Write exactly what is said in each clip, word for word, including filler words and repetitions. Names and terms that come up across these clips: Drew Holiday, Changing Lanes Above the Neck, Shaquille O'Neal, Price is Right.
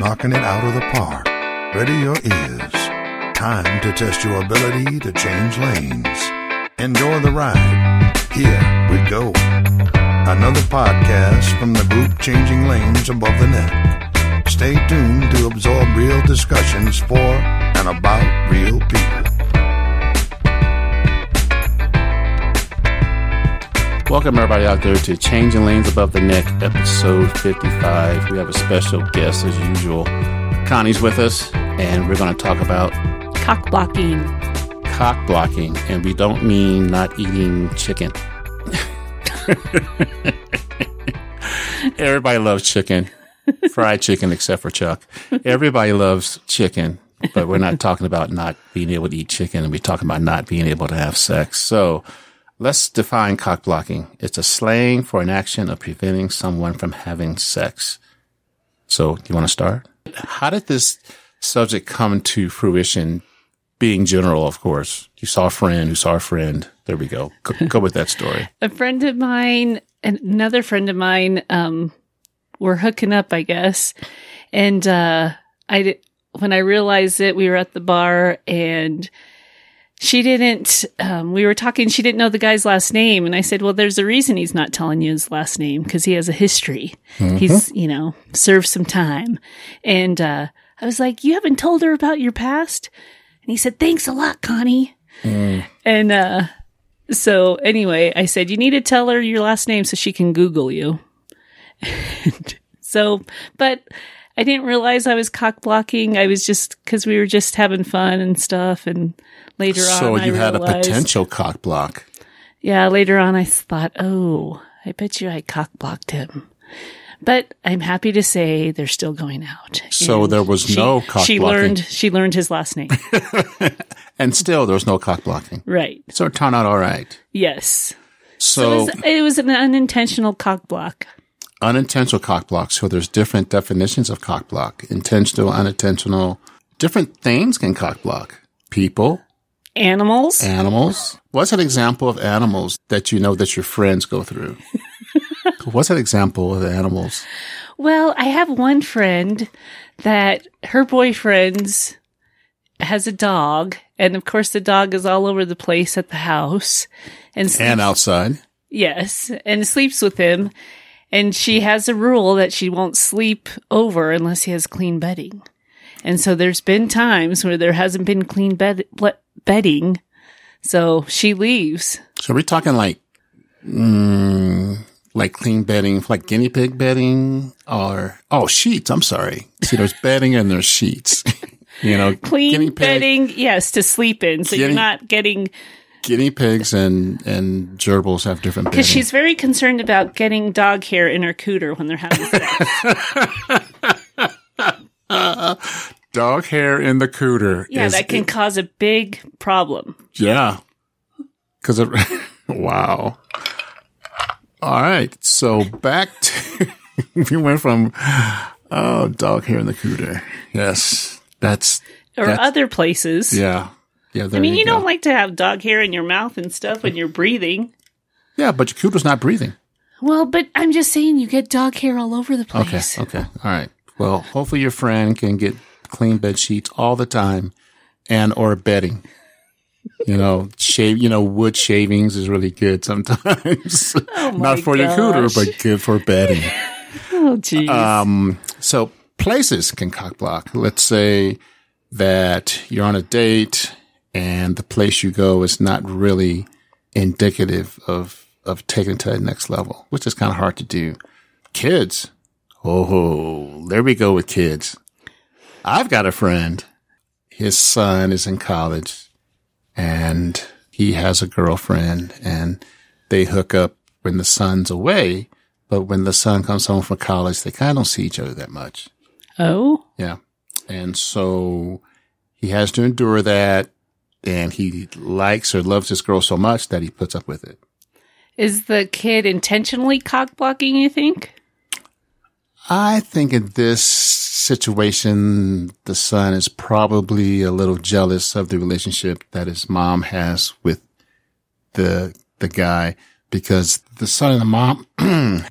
knocking it out of the park. Ready your ears. Time to test your ability to change lanes. Enjoy the ride. Here we go. Another podcast from the group Changing Lanes Above the Neck. Stay tuned to absorb real discussions for and about real people. Welcome everybody out there to Changing Lanes Above the Neck, episode fifty-five. We have a special guest as usual. Connie's with us, and we're going to talk about cock blocking. Cock blocking, and we don't mean not eating chicken. Everybody loves chicken, fried chicken except for Chuck. Everybody loves chicken, but we're not talking about not being able to eat chicken, and we're talking about not being able to have sex. So let's define cock blocking. It's a slang for an action of preventing someone from having sex. So, do you want to start? How did this subject come to fruition? Being general, of course. You saw a friend who saw a friend. There we go. Go, go with that story. A friend of mine, another friend of mine, um, were hooking up, I guess. And uh, I did, when I realized it, we were at the bar and She didn't, um, we were talking, she didn't know the guy's last name. And I said, well, there's a reason he's not telling you his last name, because he has a history. Mm-hmm. He's, you know, served some time. And uh, I was like, you haven't told her about your past? And he said, thanks a lot, Connie. Mm. And uh, so anyway, I said, you need to tell her your last name so she can Google you. So, but I didn't realize I was cock blocking. I was just, because we were just having fun and stuff. And later on, so you I had realized, a potential cock block. Yeah, later on, I thought, oh, I bet you I cock blocked him. But I'm happy to say they're still going out. So and there was she, no cock she blocking. Learned, she learned his last name. And still, there was no cock blocking. Right. So it turned out all right. Yes. So, so it, was, it was an unintentional cock block. Unintentional cock block. So there's different definitions of cock block. Intentional, unintentional. Different things can cock block. People. Animals. Animals. What's an example of animals that you know that your friends go through? What's an example of animals? Well, I have one friend that her boyfriend's has a dog. And of course, the dog is all over the place at the house. And, sleeps, and outside. Yes. And sleeps with him. And she has a rule that she won't sleep over unless he has clean bedding. And so there's been times where there hasn't been clean bed, ble- bedding. So she leaves. So we're talking like, mm, like clean bedding, like guinea pig bedding or, oh, sheets. I'm sorry. See, there's bedding and there's sheets. You know, clean guinea pig, bedding. Yes. To sleep in. So guinea- you're not getting. Guinea pigs and, and gerbils have different bedding. Because she's very concerned about getting dog hair in her cooter when they're having sex. uh, dog hair in the cooter. Yeah, is, that can it, cause a big problem. Yeah. Because it. Wow. All right. So back to. We went from. Oh, dog hair in the cooter. Yes. That's. Or that's, other places. Yeah. Yeah, I mean, you, you don't like to have dog hair in your mouth and stuff when you're breathing. Yeah, but your cooter's not breathing. Well, but I'm just saying you get dog hair all over the place. Okay, okay. All right. Well, hopefully your friend can get clean bed sheets all the time and or bedding. You know, shave, you know, wood shavings is really good sometimes. Oh my not for gosh. Your cooter, but good for bedding. Oh, geez. Um, so places can cock block. Let's say that you're on a date. And the place you go is not really indicative of, of taking to that next level, which is kind of hard to do. Kids. Oh, there we go with kids. I've got a friend. His son is in college and he has a girlfriend and they hook up when the son's away. But when the son comes home from college, they kind of don't see each other that much. Oh. Yeah. And so he has to endure that. And he likes or loves this girl so much that he puts up with it. Is the kid intentionally cock blocking, you think? I think in this situation, the son is probably a little jealous of the relationship that his mom has with the the guy because the son and the mom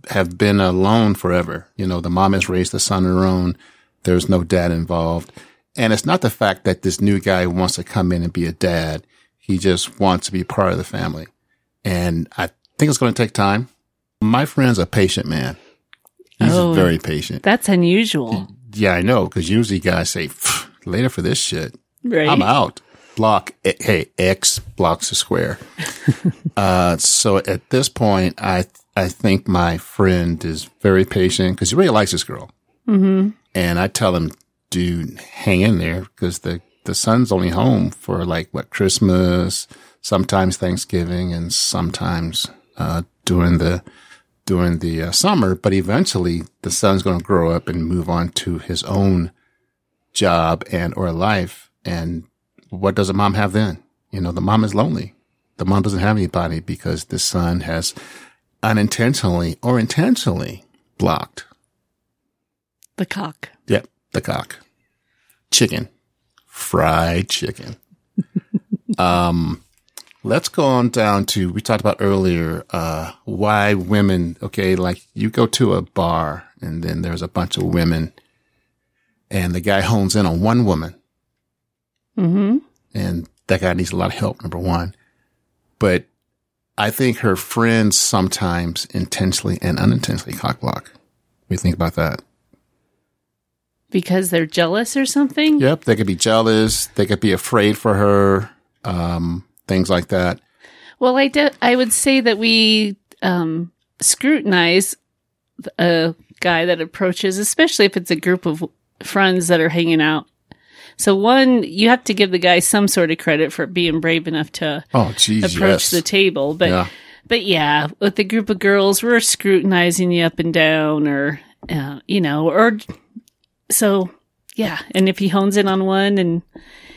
have been alone forever. You know, the mom has raised the son on her own. There's no dad involved. And it's not the fact that this new guy wants to come in and be a dad. He just wants to be part of the family. And I think it's going to take time. My friend's a patient man. He's oh, very patient. That's unusual. Yeah, I know. Because usually guys say, later for this shit. Right. I'm out. Block. Hey, X blocks a square. uh, so at this point, I I think my friend is very patient because he really likes this girl. Mm-hmm. And I tell him, dude, hang in there because the, the son's only home for like, what, Christmas, sometimes Thanksgiving, and sometimes uh, during the during the uh, summer. But eventually the son's going to grow up and move on to his own job and or life. And what does a mom have then? You know, the mom is lonely. The mom doesn't have anybody because the son has unintentionally or intentionally blocked. The cock. Yep, the cock. Chicken. Fried chicken. um, let's go on down to, we talked about earlier, uh, why women, okay, like you go to a bar and then there's a bunch of women and the guy hones in on one woman. Mm-hmm. And that guy needs a lot of help, number one. But I think her friends sometimes intentionally and unintentionally cockblock. What do you think about that? Because they're jealous or something? Yep. They could be jealous. They could be afraid for her. Um, things like that. Well, I, de- I would say that we um, scrutinize a guy that approaches, especially if it's a group of friends that are hanging out. So one, you have to give the guy some sort of credit for being brave enough to oh, geez, approach yes. the table. But yeah. but yeah, with the group of girls, we're scrutinizing you up and down or, uh, you know, or so, yeah. And if he hones in on one and.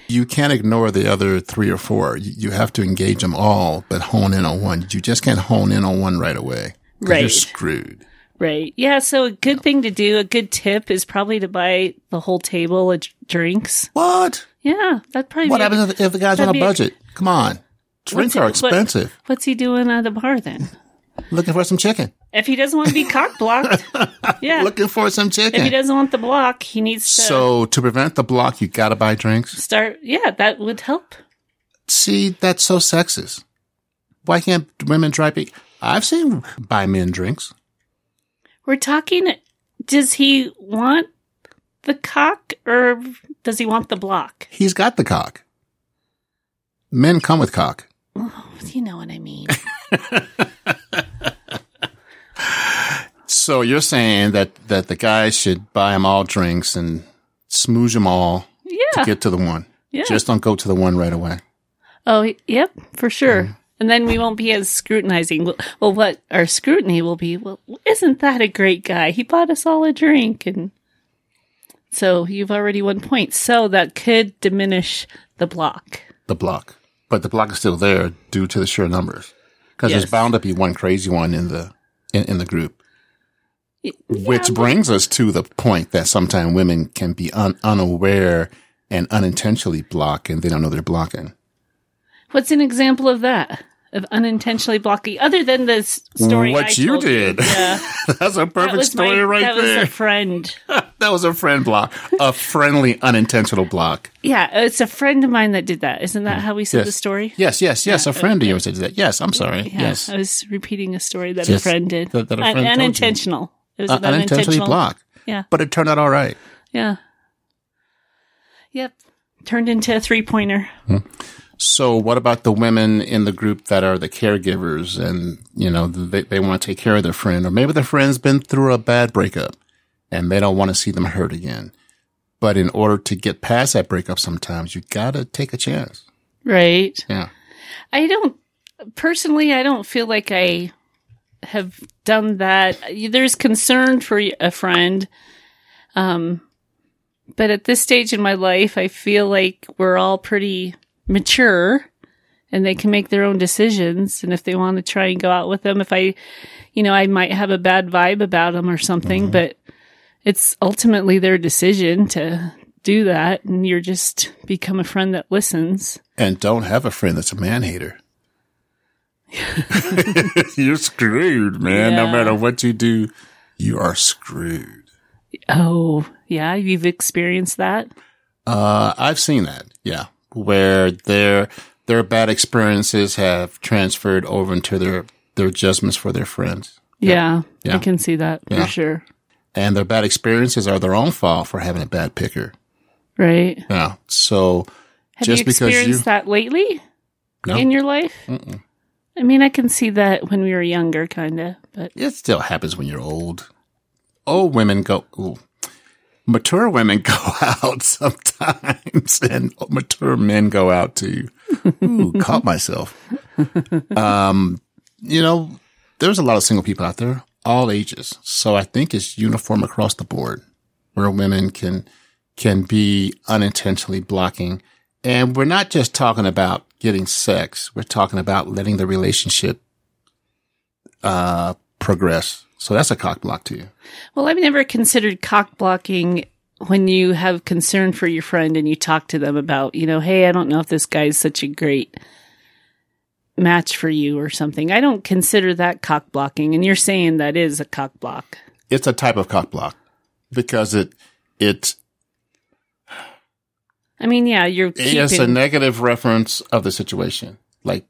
You can't ignore the other three or four. You have to engage them all, but hone in on one. You just can't hone in on one right away. Right. You're screwed. Right. Yeah. So a good yeah. thing to do, a good tip is probably to buy the whole table of drinks. What? Yeah. That'd probably What be happens a, if the guy's on a budget? A, Come on. Drinks are expensive. What, what's he doing at the bar then? Looking for some chicken. If he doesn't want to be cock blocked. Yeah. Looking for some chicken. If he doesn't want the block, he needs to. So to prevent the block, you got to buy drinks? Start. Yeah. That would help. See, that's so sexist. Why can't women try be? I've seen buy men drinks. We're talking, does he want the cock or does he want the block? He's got the cock. Men come with cock. Oh, you know what I mean. So you're saying that, that the guy should buy them all drinks and smooze them all yeah. to get to the one. Yeah. Just don't go to the one right away. Oh, yep, for sure. Mm-hmm. And then we won't be as scrutinizing. Well, well, what our scrutiny will be, well, isn't that a great guy? He bought us all a drink. And so you've already won points. So that could diminish the block. The block. But the block is still there due to the sheer numbers. Because yes. there's bound to be one crazy one in the in, in the group. Yeah, which but- brings us to the point that sometimes women can be un- unaware and unintentionally block, and they don't know they're blocking. What's an example of that? Of unintentionally blocking, other than the story what I you told did. You, yeah. That's a perfect that story my, right that there. That was a friend. That was a friend block. A friendly, unintentional block. Yeah, it's a friend of mine that did that. Isn't that how we said yes. the story? Yes, yes, yes. Yeah. A friend of yours did that. Yes, I'm sorry. Yeah, yes, I was repeating a story that yes. a friend did. That, that a friend Un- unintentional. It was uh, an unintentionally block. Yeah, but it turned out all right. Yeah. Yep. Turned into a three-pointer. Hmm. So what about the women in the group that are the caregivers and, you know, they, they want to take care of their friend, or maybe their friend's been through a bad breakup and they don't want to see them hurt again. But in order to get past that breakup, sometimes you got to take a chance. Right. Yeah. I don't personally, I don't feel like I have done that. There's concern for a friend. Um, but at this stage in my life, I feel like we're all pretty mature and they can make their own decisions. And if they want to try and go out with them, if I, you know, I might have a bad vibe about them or something, mm-hmm. but it's ultimately their decision to do that. And you're just become a friend that listens. And don't have a friend that's a man hater. You're screwed, man. Yeah. No matter what you do, you are screwed. Oh, Yeah, you've experienced that? Uh, I've seen that, yeah, where their their bad experiences have transferred over into their, their judgments for their friends. Yeah, yeah. I can see that yeah. for sure. And their bad experiences are their own fault for having a bad picker. Right. Yeah. So have just you experienced because you, that lately no. in your life? Mm-mm. I mean, I can see that when we were younger, kind of. But it still happens when you're old. Old women go, ooh, mature women go out sometimes, and mature men go out too. Ooh, caught myself. Um, you know, there's a lot of single people out there, all ages. So I think it's uniform across the board, where women can can be unintentionally blocking. And we're not just talking about getting sex. We're talking about letting the relationship uh, progress. So that's a cock block to you. Well, I've never considered cock blocking when you have concern for your friend and you talk to them about, you know, hey, I don't know if this guy's such a great match for you or something. I don't consider that cock blocking. And you're saying that is a cock block. It's a type of cock block because it it. I mean, yeah, you're. Keeping- it's a negative reference of the situation, like,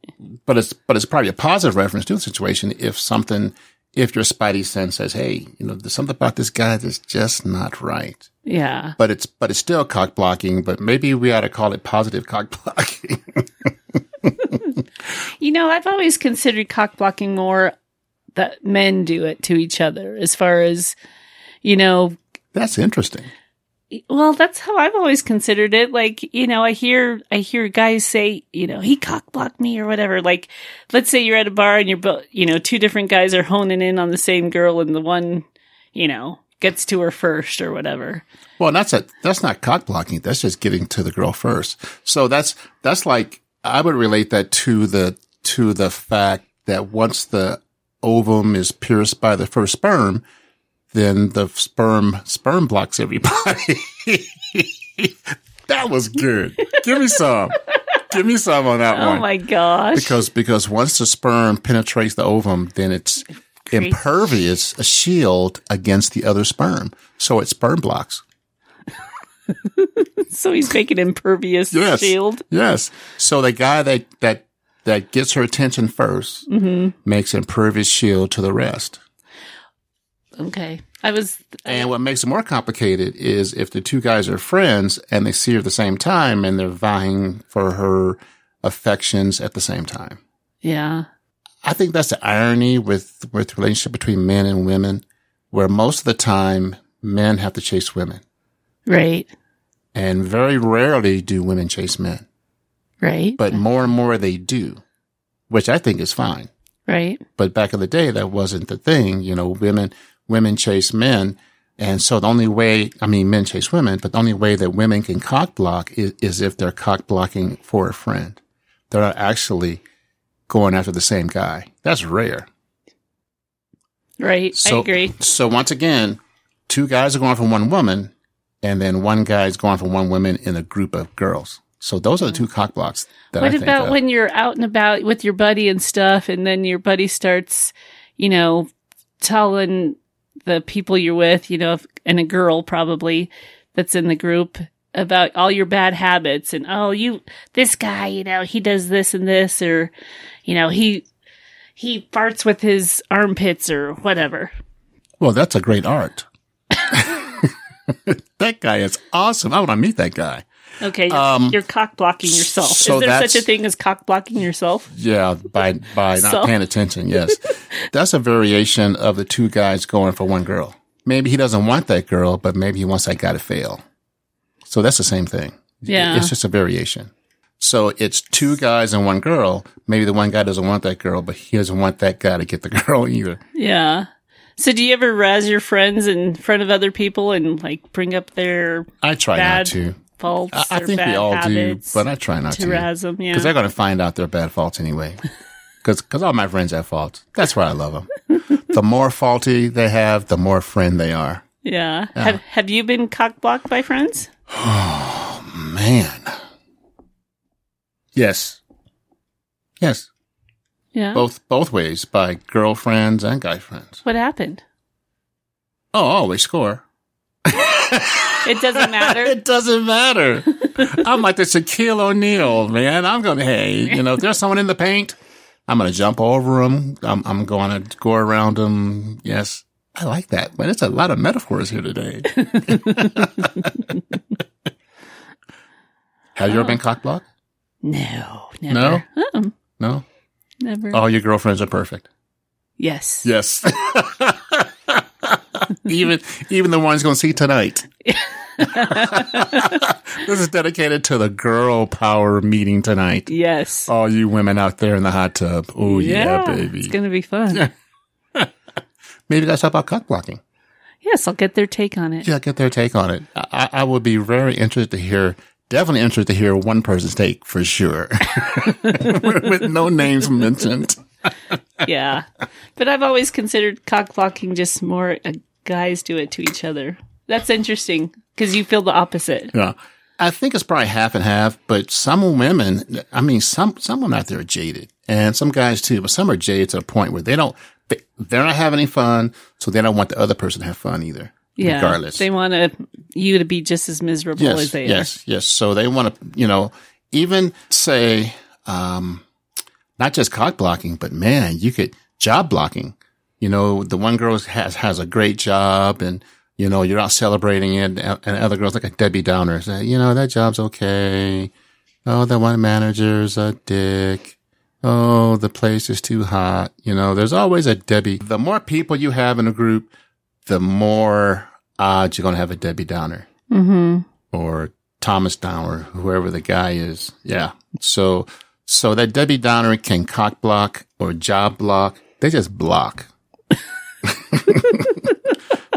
but it's but it's probably a positive reference to the situation. If something, if your spidey sense says, "Hey, you know, there's something about this guy that's just not right." Yeah, but it's but it's still cock blocking. But maybe we ought to call it positive cock blocking. You know, I've always considered cock blocking more that men do it to each other, as far as you know. That's interesting. Well, that's how I've always considered it. Like, you know, I hear I hear guys say, you know, he cock-blocked me or whatever. Like, let's say you're at a bar and you're both, you know, two different guys are honing in on the same girl, and the one, you know, gets to her first or whatever. Well, that's a that's not cock-blocking. That's just getting to the girl first. So that's that's like I would relate that to the to the fact that once the ovum is pierced by the first sperm, then the sperm sperm blocks everybody. That was good. Give me some. Give me some on that oh one. Oh my gosh. Because because once the sperm penetrates the ovum, then it's Great. impervious, a shield against the other sperm. So it's sperm blocks. So he's making impervious yes. shield. Yes. So the guy that that, that gets her attention first mm-hmm. makes impervious shield to the rest. Okay. I was. Th- and what makes it more complicated is if the two guys are friends and they see her at the same time and they're vying for her affections at the same time. Yeah. I think that's the irony with, with the relationship between men and women, where most of the time men have to chase women. Right. And very rarely do women chase men. Right. But more and more they do, which I think is fine. Right. But back in the day, that wasn't the thing. You know, women. Women chase men, and so the only way, I mean, men chase women, but the only way that women can cock block is, is if they're cock blocking for a friend. They're not actually going after the same guy. That's rare. Right, so, I agree. So once again, two guys are going for one woman, and then one guy is going for one woman in a group of girls. So those are the two cock blocks that what I think of. What about when you're out and about with your buddy and stuff, and then your buddy starts, you know, telling the people you're with, you know, and a girl probably that's in the group about all your bad habits and, oh, you, this guy, you know, he does this and this, or, you know, he, he farts with his armpits or whatever. Well, that's a great art. That guy is awesome. I want to meet that guy. Okay. You're, um, you're cock blocking yourself. So is there such a thing as cock blocking yourself? Yeah. By, by not so. paying attention. Yes. That's a variation of the two guys going for one girl. Maybe he doesn't want that girl, but maybe he wants that guy to fail. So that's the same thing. Yeah. It's just a variation. So it's two guys and one girl. Maybe the one guy doesn't want that girl, but he doesn't want that guy to get the girl either. Yeah. So do you ever razz your friends in front of other people and like bring up their I try bad- not to. Faults I, I think bad we all habits, do, but I try not to. Because yeah. they're going to find out their bad faults anyway. Because all my friends have faults. That's why I love them. The more faulty they have, the more friend they are. Yeah. yeah. Have Have you been cock-blocked by friends? Oh, man. Yes. Yes. Yeah. Both both ways, by girlfriends and guy friends. What happened? Oh, always score. It doesn't matter. It doesn't matter. I'm like the Shaquille O'Neal, man. I'm going to, hey, you know, if there's someone in the paint, I'm going to jump over them. I'm, I'm going to go around them. Yes. I like that. But it's a lot of metaphors here today. Have you oh. ever been cock-blocked? No. Never. No? Um, no? Never. All your girlfriends are perfect. Yes. Yes. Even even the ones going to see tonight. This is dedicated to the girl power meeting tonight. Yes. All you women out there in the hot tub. Oh, yeah, yeah baby. It's going to be fun. Maybe that's about cock blocking. Yes, I'll get their take on it. Yeah, I'll get their take on it. I, I would be very interested to hear, definitely interested to hear one person's take for sure. With no names mentioned. Yeah. But I've always considered cock blocking just more uh, guys do it to each other. That's interesting because you feel the opposite. Yeah. I think it's probably half and half, but some women, I mean, some, some women out there are jaded and some guys too, but some are jaded to the point where they don't. They, they're not having any fun, so they don't want the other person to have fun either. Yeah, regardless, they want to, you to be just as miserable yes, as they yes, are. Yes, yes, so they want to, you know, even say, um, not just cock blocking, but man, you could job blocking. You know, the one girl has has a great job, and you know you're out celebrating it, and, and other girls like a Debbie Downer say, you know, that job's okay. Oh, that one manager's a dick. Oh, the place is too hot. You know, there's always a Debbie. The more people you have in a group, the more odds you're going to have a Debbie Downer mm-hmm. or Thomas Downer, whoever the guy is. Yeah. So, so that Debbie Downer can cock block or job block. They just block.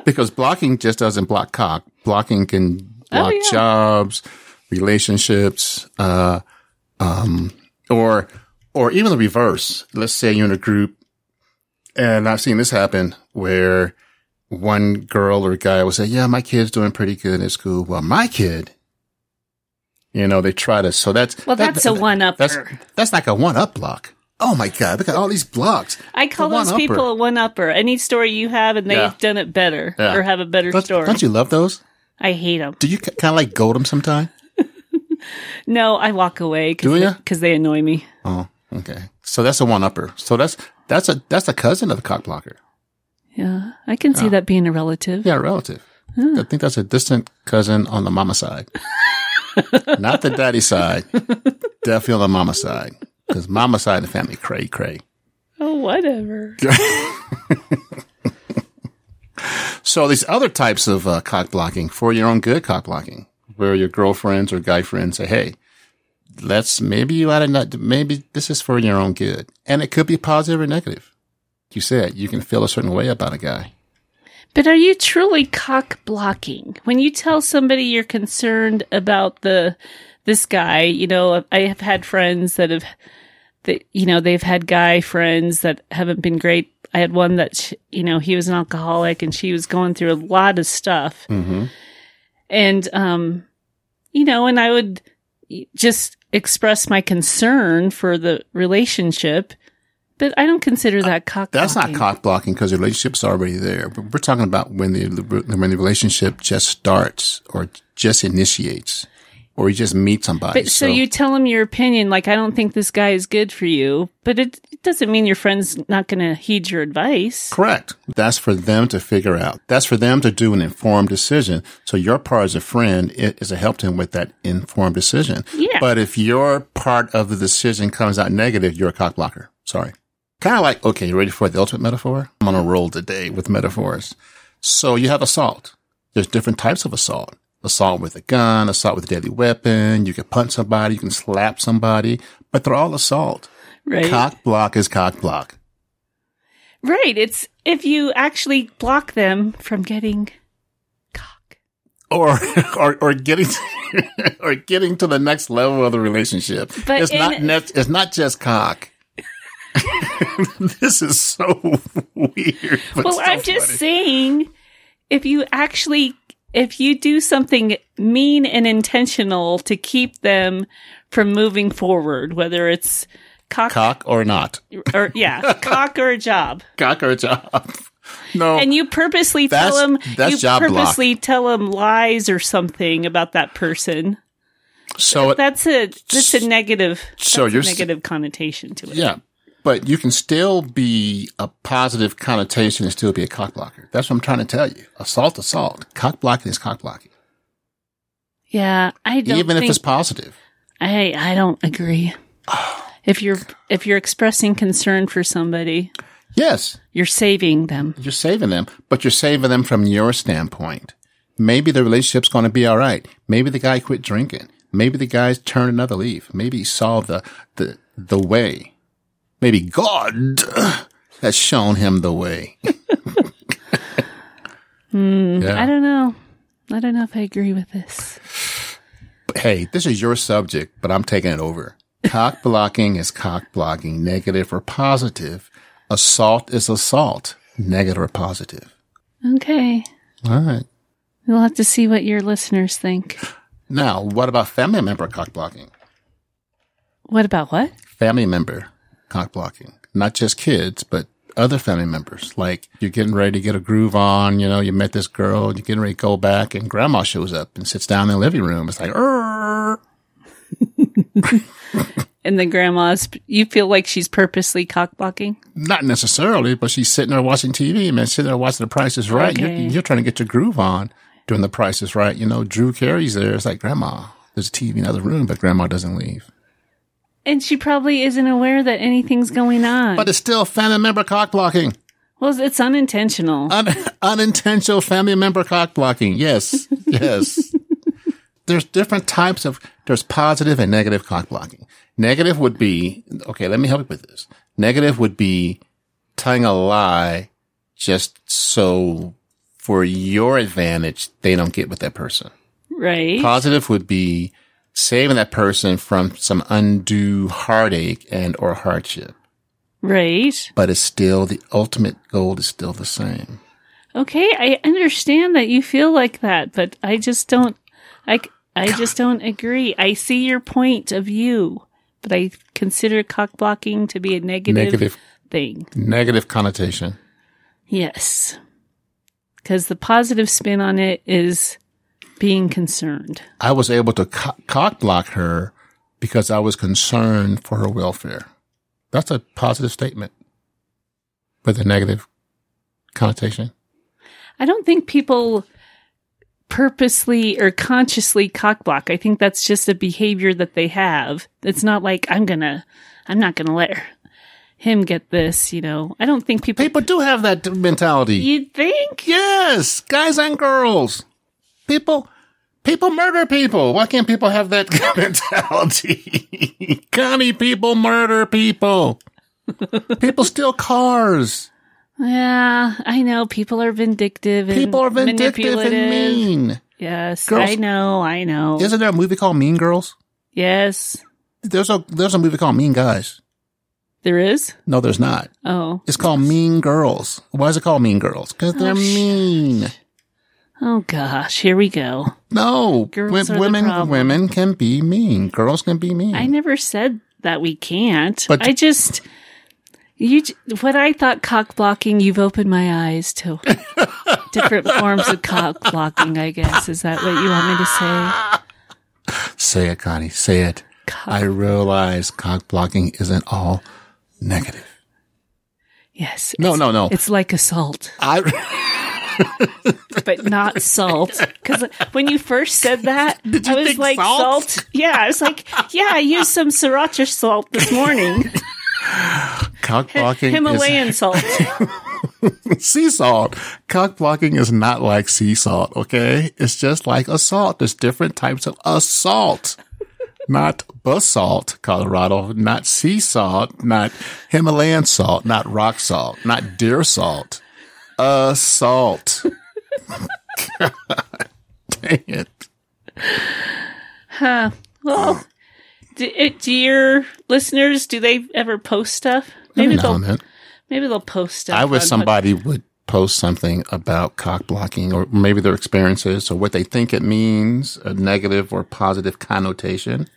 Because blocking just doesn't block cock. Blocking can block oh, yeah. jobs, relationships, uh, um, or, Or even the reverse. Let's say you're in a group, and I've seen this happen where one girl or guy will say, yeah, my kid's doing pretty good at school. Well, my kid, you know, they try to. So that's. Well, that, that's a one-upper. That's, that's like a one-up block. Oh, my God. Look at all these blocks. I call those people a one-upper. Any story you have, and they've yeah. done it better yeah. or have a better don't, story. Don't you love those? I hate them. Do you kind of like goad them sometime? No, I walk away because they, they annoy me. Oh. Okay, so that's a one-upper. So that's that's a that's a cousin of the cock blocker. Yeah, I can see yeah. that being a relative. Yeah, a relative. Huh. I think that's a distant cousin on the mama side, not the daddy side. Definitely on the mama side, because mama side of the family cray cray. Oh, whatever. So these other types of uh, cock blocking, for your own good cock blocking, where your girlfriends or guy friends say, "Hey." Let's, maybe you ought to not, maybe this is for your own good. And it could be positive or negative. You said you can feel a certain way about a guy. But are you truly cock blocking? When you tell somebody you're concerned about the, this guy, you know, I have had friends that have, that, you know, they've had guy friends that haven't been great. I had one that, she, you know, he was an alcoholic and she was going through a lot of stuff. Mm-hmm. And, um, you know, and I would just express my concern for the relationship, but I don't consider that cock blocking. That's not cock blocking because the relationship's already there. But we're talking about when the when the relationship just starts or just initiates or you just meet somebody. But so, so you tell them your opinion, like, I don't think this guy is good for you, but it, it doesn't mean your friend's not going to heed your advice. Correct. That's for them to figure out. That's for them to do an informed decision. So your part as a friend is to help them with that informed decision. Yeah. But if your part of the decision comes out negative, you're a cock blocker. Sorry. Kind of like, okay, you ready for the ultimate metaphor? I'm on a roll today with metaphors. So you have assault. There's different types of assault. Assault with a gun, assault with a deadly weapon. You can punch somebody, you can slap somebody, but they're all assault. Right. Cock block is cock block. Right. It's if you actually block them from getting cock, or or, or getting to, or getting to the next level of the relationship. But it's not ne- it's not just cock. This is so weird. Well, so I'm funny. just saying, if you actually. If you do something mean and intentional to keep them from moving forward, whether it's cock, cock or not, or yeah, cock or a job, cock or a job, No. And you purposely tell him you purposely block. tell him lies or something about that person. So it, that's a that's a negative so that's you're a negative st- connotation to it. Yeah. But you can still be a positive connotation and still be a cock blocker. That's what I'm trying to tell you. Assault, assault. Cock blocking is cock blocking. Yeah, I don't even think, if it's positive. I I don't agree. Oh, if you're if you're expressing concern for somebody, yes, you're saving them. You're saving them, but you're saving them from your standpoint. Maybe the relationship's going to be all right. Maybe the guy quit drinking. Maybe the guy's turned another leaf. Maybe he saw the the the way. Maybe God has shown him the way. mm, yeah. I don't know. I don't know if I agree with this. But hey, this is your subject, but I'm taking it over. Cock blocking is cock blocking, negative or positive. Assault is assault, negative or positive. Okay. All right. We'll have to see what your listeners think. Now, what about family member cock blocking? What about what? Family member cock blocking. Not just kids, but other family members. Like, you're getting ready to get a groove on, you know, you met this girl, you're getting ready to go back, and grandma shows up and sits down in the living room. It's like, and the grandma's, you feel like she's purposely cock blocking? Not necessarily, but she's sitting there watching T V, man, sitting there watching The Price is Right. Okay. You're, you're trying to get your groove on doing The Price is Right. You know, Drew Carey's there. It's like, grandma, there's a T V in the other room, but grandma doesn't leave. And she probably isn't aware that anything's going on. But it's still family member cock blocking. Well, it's unintentional. Un- unintentional family member cock blocking. Yes. Yes. There's different types of, there's positive and negative cock blocking. Negative would be, okay, let me help you with this. Negative would be telling a lie just so for your advantage, they don't get with that person. Right. Positive would be saving that person from some undue heartache and or hardship. Right. But it's still, the ultimate goal is still the same. Okay, I understand that you feel like that, but I just don't, I, I just don't agree. I see your point of view, but I consider cock blocking to be a negative, negative thing. Negative connotation. Yes. Because the positive spin on it is being concerned. I was able to co- cock block her because I was concerned for her welfare. That's a positive statement with a negative connotation. I don't think people purposely or consciously cock block. I think that's just a behavior that they have. It's not like I'm gonna, I'm not gonna let her, him get this, you know. I don't think people people do have that mentality. You think? Yes, guys and girls. People, people murder people. Why can't people have that mentality? Connie, people murder people. People steal cars. Yeah, I know. People are vindictive. And people are vindictive and mean. Yes, girls, I know. I know. Isn't there a movie called Mean Girls? Yes. There's a there's a movie called Mean Guys. There is? No, there's not. Oh, it's called Mean Girls. Why is it called Mean Girls? Because they're oh, mean. Sh- Oh gosh, here we go. No, girls w- women women can be mean. Girls can be mean. I never said that we can't. But I just you what I thought cock blocking, you've opened my eyes to different forms of cock blocking, I guess. Is that what you want me to say? Say it, Connie. Say it. Cock. I realize cock blocking isn't all negative. Yes. No, no, no. It's like assault. I but not salt. Because when you first said that, Did you I was think like, salt? salt? Yeah, I was like, yeah, I used some sriracha salt this morning. Cock blocking H- Himalayan is- salt. Sea salt. Cock blocking is not like sea salt, okay? It's just like assault. There's different types of assault. Not basalt, Colorado. Not sea salt. Not Himalayan salt. Not rock salt. Not deer salt. Assault. God, dang it. Huh. Well, do, do your listeners, do they ever post stuff? Maybe they'll, maybe they'll post stuff. I wish somebody what, would post something about cock blocking or maybe their experiences or what they think it means, a negative or positive connotation.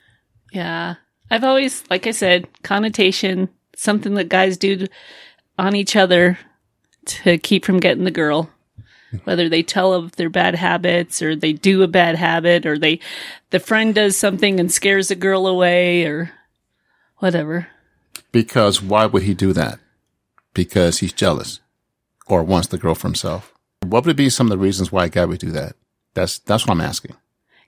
Yeah. I've always, like I said, connotation, something that guys do on each other to keep from getting the girl. Whether they tell of their bad habits or they do a bad habit or they, the friend does something and scares the girl away or whatever. Because why would he do that? Because he's jealous or wants the girl for himself. What would be some of the reasons why a guy would do that? That's that's what I'm asking.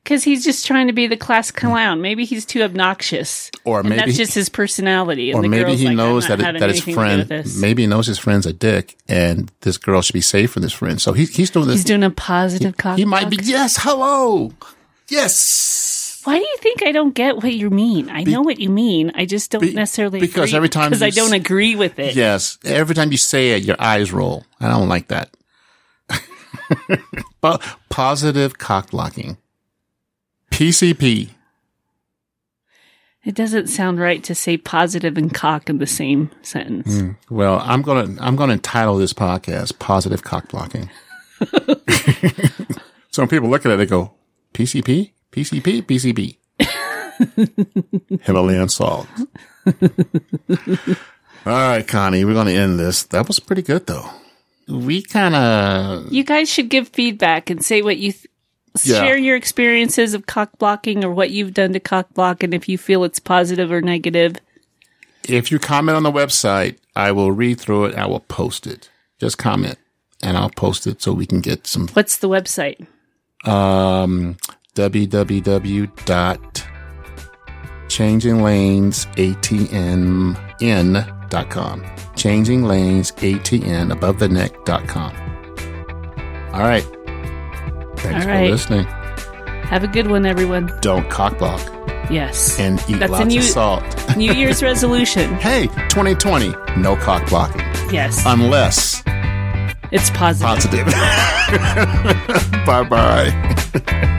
Because he's just trying to be the class clown. Maybe he's too obnoxious. Or maybe and that's just his personality. And or the maybe he like, knows that it, that his friend, maybe he knows his friend's a dick and this girl should be safe from this friend. So he, he's doing this. He's doing a positive cock. He, he might be, yes, hello. Yes. Why do you think I don't get what you mean? I be, know what you mean. I just don't be, necessarily because agree. Every time because I don't agree with it. Yes. Every time you say it, your eyes roll. I don't like that. But positive cock blocking. P C P. It doesn't sound right to say positive and cock in the same sentence. Mm. Well, I'm gonna I'm gonna title this podcast "Positive Cock Blocking." So when people look at it, they go P C P, P C P, P C P. Himalayan salt. All right, Connie, we're gonna end this. That was pretty good, though. We kind of. You guys should give feedback and say what you. Th- Yeah. Share your experiences of cock blocking or what you've done to cock block and if you feel it's positive or negative. If you comment on the website, I will read through it. I will post it. Just comment and I'll post it so we can get some. What's the website? Um, w w w dot changing lanes a t n n dot com. changing lanes a t n above the neck dot com. All right. Thanks All right. for listening. Have a good one, everyone. Don't cock block. Yes. And eat That's lots new, of salt. New Year's resolution. Hey, twenty twenty, no cock blocking. Yes. Unless it's positive. Positive. Bye-bye.